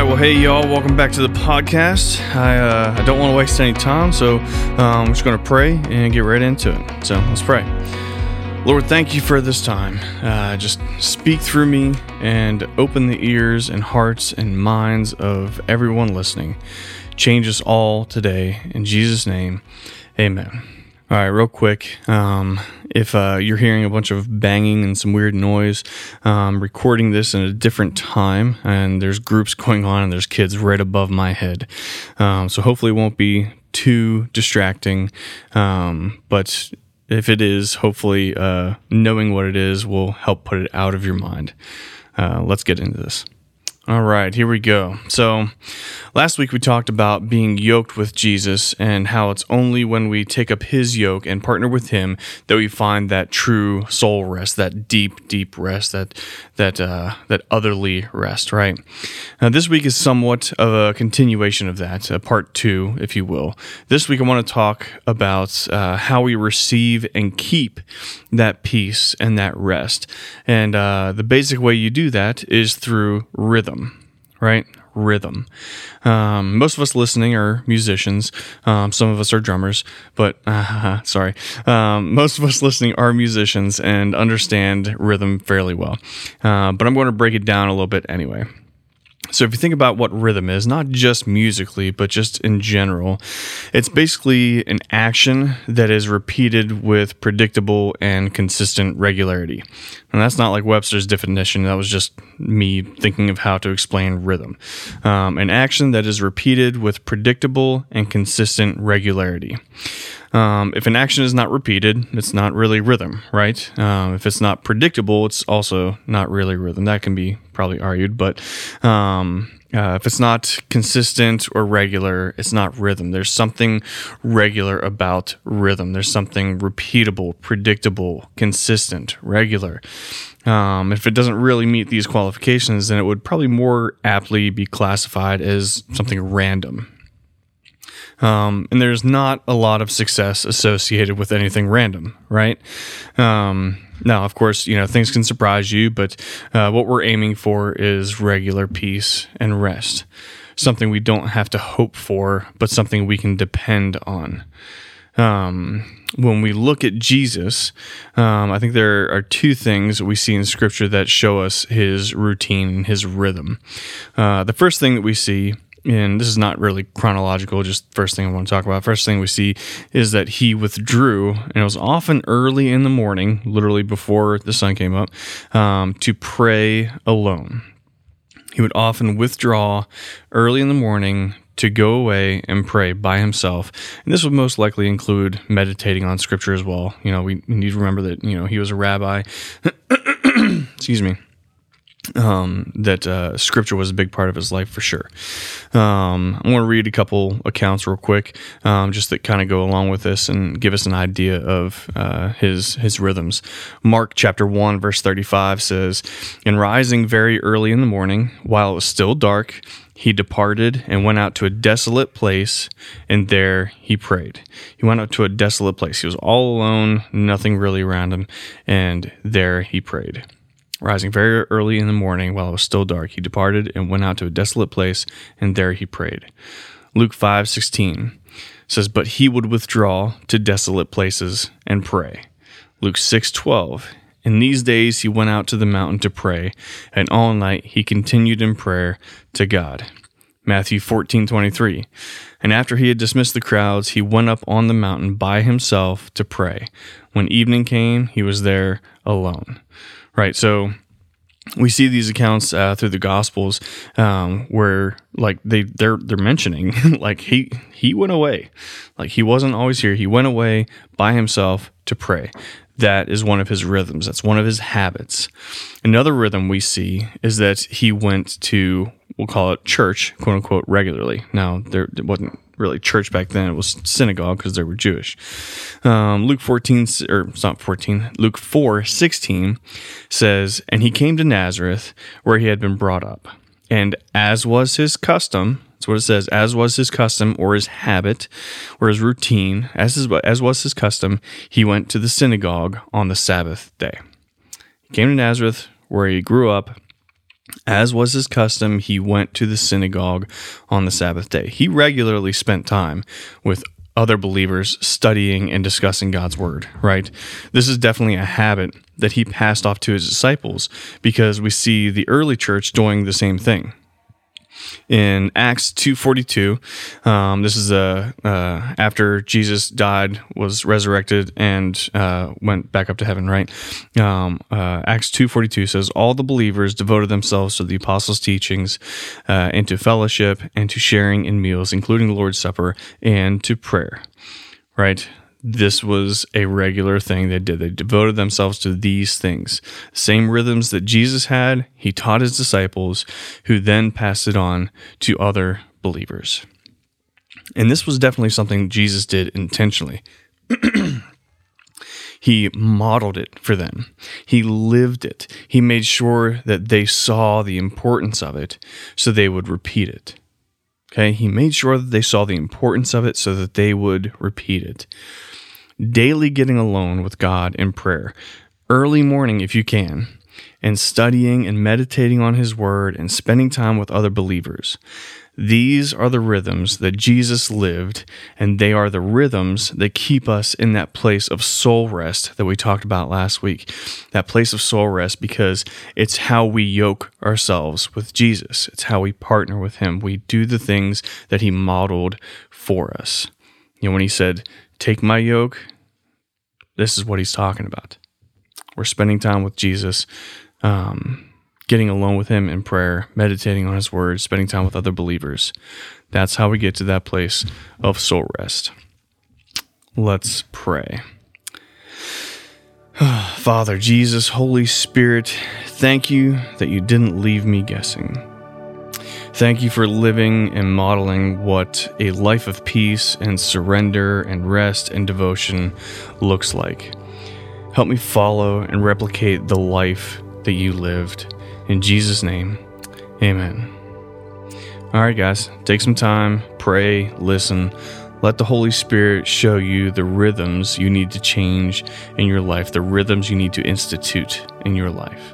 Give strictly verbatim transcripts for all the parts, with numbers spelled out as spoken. Alright, well hey y'all, welcome back to the podcast. I, uh, I don't want to waste any time, so um, I'm just going to pray and get right into it. So let's pray. Lord, thank you for this time. Uh, just speak through me and open the ears and hearts and minds of everyone listening. Change us all today. In Jesus' name, amen. All right, real quick, um, if uh, you're hearing a bunch of banging and some weird noise, um, recording this in a different time, and there's groups going on, and there's kids right above my head, um, so hopefully it won't be too distracting, um, but if it is, hopefully uh, knowing what it is will help put it out of your mind. Uh, let's get into this. All right, here we go. So last week we talked about being yoked with Jesus and how it's only when we take up his yoke and partner with him that we find that true soul rest, that deep, deep rest, that that uh, that otherly rest, right? Now this week is somewhat of a continuation of that, uh, part two, if you will. This week I want to talk about uh, how we receive and keep that peace and that rest. And uh, the basic way you do that is through rhythm. Right? Rhythm. Um, most of us listening are musicians. Um, some of us are drummers, but uh, sorry. Um, most of us listening are musicians and understand rhythm fairly well. Uh, but I'm going to break it down a little bit anyway. So if you think about what rhythm is, not just musically, but just in general, it's basically an action that is repeated with predictable and consistent regularity. And that's not like Webster's definition. That was just me thinking of how to explain rhythm. Um, an action that is repeated with predictable and consistent regularity. Um, if an action is not repeated, it's not really rhythm, right? Um, if it's not predictable, it's also not really rhythm. That can be probably argued, but um, uh, if it's not consistent or regular, it's not rhythm. There's something regular about rhythm. There's something repeatable, predictable, consistent, regular. Um, if it doesn't really meet these qualifications, then it would probably more aptly be classified as something random. Um, and there's not a lot of success associated with anything random, right? Um, now, of course, you know, things can surprise you, but uh, what we're aiming for is regular peace and rest, something we don't have to hope for, but something we can depend on. Um, when we look at Jesus, um, I think there are two things we see in Scripture that show us his routine and his rhythm. Uh, the first thing that we see, and this is not really chronological, just first thing I want to talk about. First thing we see is that he withdrew, and it was often early in the morning, literally before the sun came up, um, to pray alone. He would often withdraw early in the morning to go away and pray by himself. And this would most likely include meditating on Scripture as well. You know, we need to remember that, you know, he was a rabbi. Excuse me. Um, that uh, Scripture was a big part of his life for sure. Um, I want to read a couple accounts real quick, um, just that kind of go along with this and give us an idea of uh, his his rhythms. Mark chapter one verse thirty-five says, "And rising very early in the morning, while it was still dark, he departed and went out to a desolate place, and there he prayed." He went out to a desolate place. He was all alone, nothing really around him, and there he prayed. Rising very early in the morning while it was still dark, he departed and went out to a desolate place, and there he prayed. Luke five sixteen says, "But he would withdraw to desolate places and pray." Luke six twelve, "In these days he went out to the mountain to pray, and all night he continued in prayer to God." Matthew fourteen twenty-three, "And after he had dismissed the crowds, he went up on the mountain by himself to pray. When evening came, he was there alone." Right, so we see these accounts uh, through the Gospels um, where, like, they they're they're mentioning like he he went away, like he wasn't always here. He went away by himself to pray. That is one of his rhythms. That's one of his habits. Another rhythm we see is that he went to, we'll call it church, quote unquote, regularly. Now there it wasn't really church back then, it was synagogue because they were Jewish. Um, Luke fourteen, or it's not fourteen, Luke four sixteen says, "And he came to Nazareth where he had been brought up, and as was his custom," that's what it says, "as was his custom," or his habit, or his routine, as his, as was his custom, "he went to the synagogue on the Sabbath day." He came to Nazareth where he grew up, As was his custom, he went to the synagogue on the Sabbath day. He regularly spent time with other believers studying and discussing God's word, right? This is definitely a habit that he passed off to his disciples, because we see the early church doing the same thing. In Acts two forty-two, um, this is a, uh, after Jesus died, was resurrected, and uh, went back up to heaven, right? Um, uh, Acts two forty-two says, "All the believers devoted themselves to the apostles' teachings, uh, and to fellowship, and to sharing in meals, including the Lord's Supper, and to prayer," right? This was a regular thing they did. They devoted themselves to these things. Same rhythms that Jesus had, he taught his disciples, who then passed it on to other believers. And this was definitely something Jesus did intentionally. He modeled it for them. He lived it. He made sure that they saw the importance of it, so they would repeat it. Okay, he made sure that they saw the importance of it so that they would repeat it. Daily getting alone with God in prayer, early morning if you can, and studying and meditating on his word and spending time with other believers. These are the rhythms that Jesus lived, and they are the rhythms that keep us in that place of soul rest that we talked about last week. That place of soul rest, because it's how we yoke ourselves with Jesus. It's how we partner with him. We do the things that he modeled for us. You know, when he said, "Take my yoke," this is what he's talking about. We're spending time with Jesus, um, getting alone with him in prayer, meditating on his word, spending time with other believers. That's how we get to that place of soul rest. Let's pray. Father, Jesus, Holy Spirit, thank you that you didn't leave me guessing. Thank you for living and modeling what a life of peace and surrender and rest and devotion looks like. Help me follow and replicate the life that you lived. In Jesus' name, amen. All right, guys, take some time, pray, listen. Let the Holy Spirit show you the rhythms you need to change in your life, the rhythms you need to institute in your life.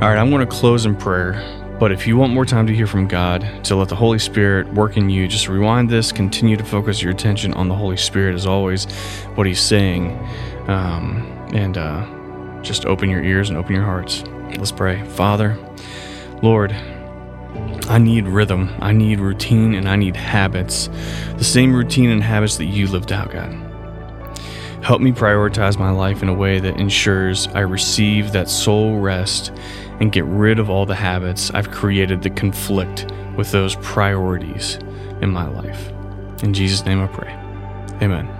All right, I'm going to close in prayer, but if you want more time to hear from God, to let the Holy Spirit work in you, just rewind this, continue to focus your attention on the Holy Spirit as always, what he's saying, um, and uh, just open your ears and open your hearts. Let's pray. Father, Lord, I need rhythm, I need routine, and I need habits, the same routine and habits that you lived out, God. Help me prioritize my life in a way that ensures I receive that soul rest and get rid of all the habits I've created that conflict with those priorities in my life. In Jesus' name I pray. Amen.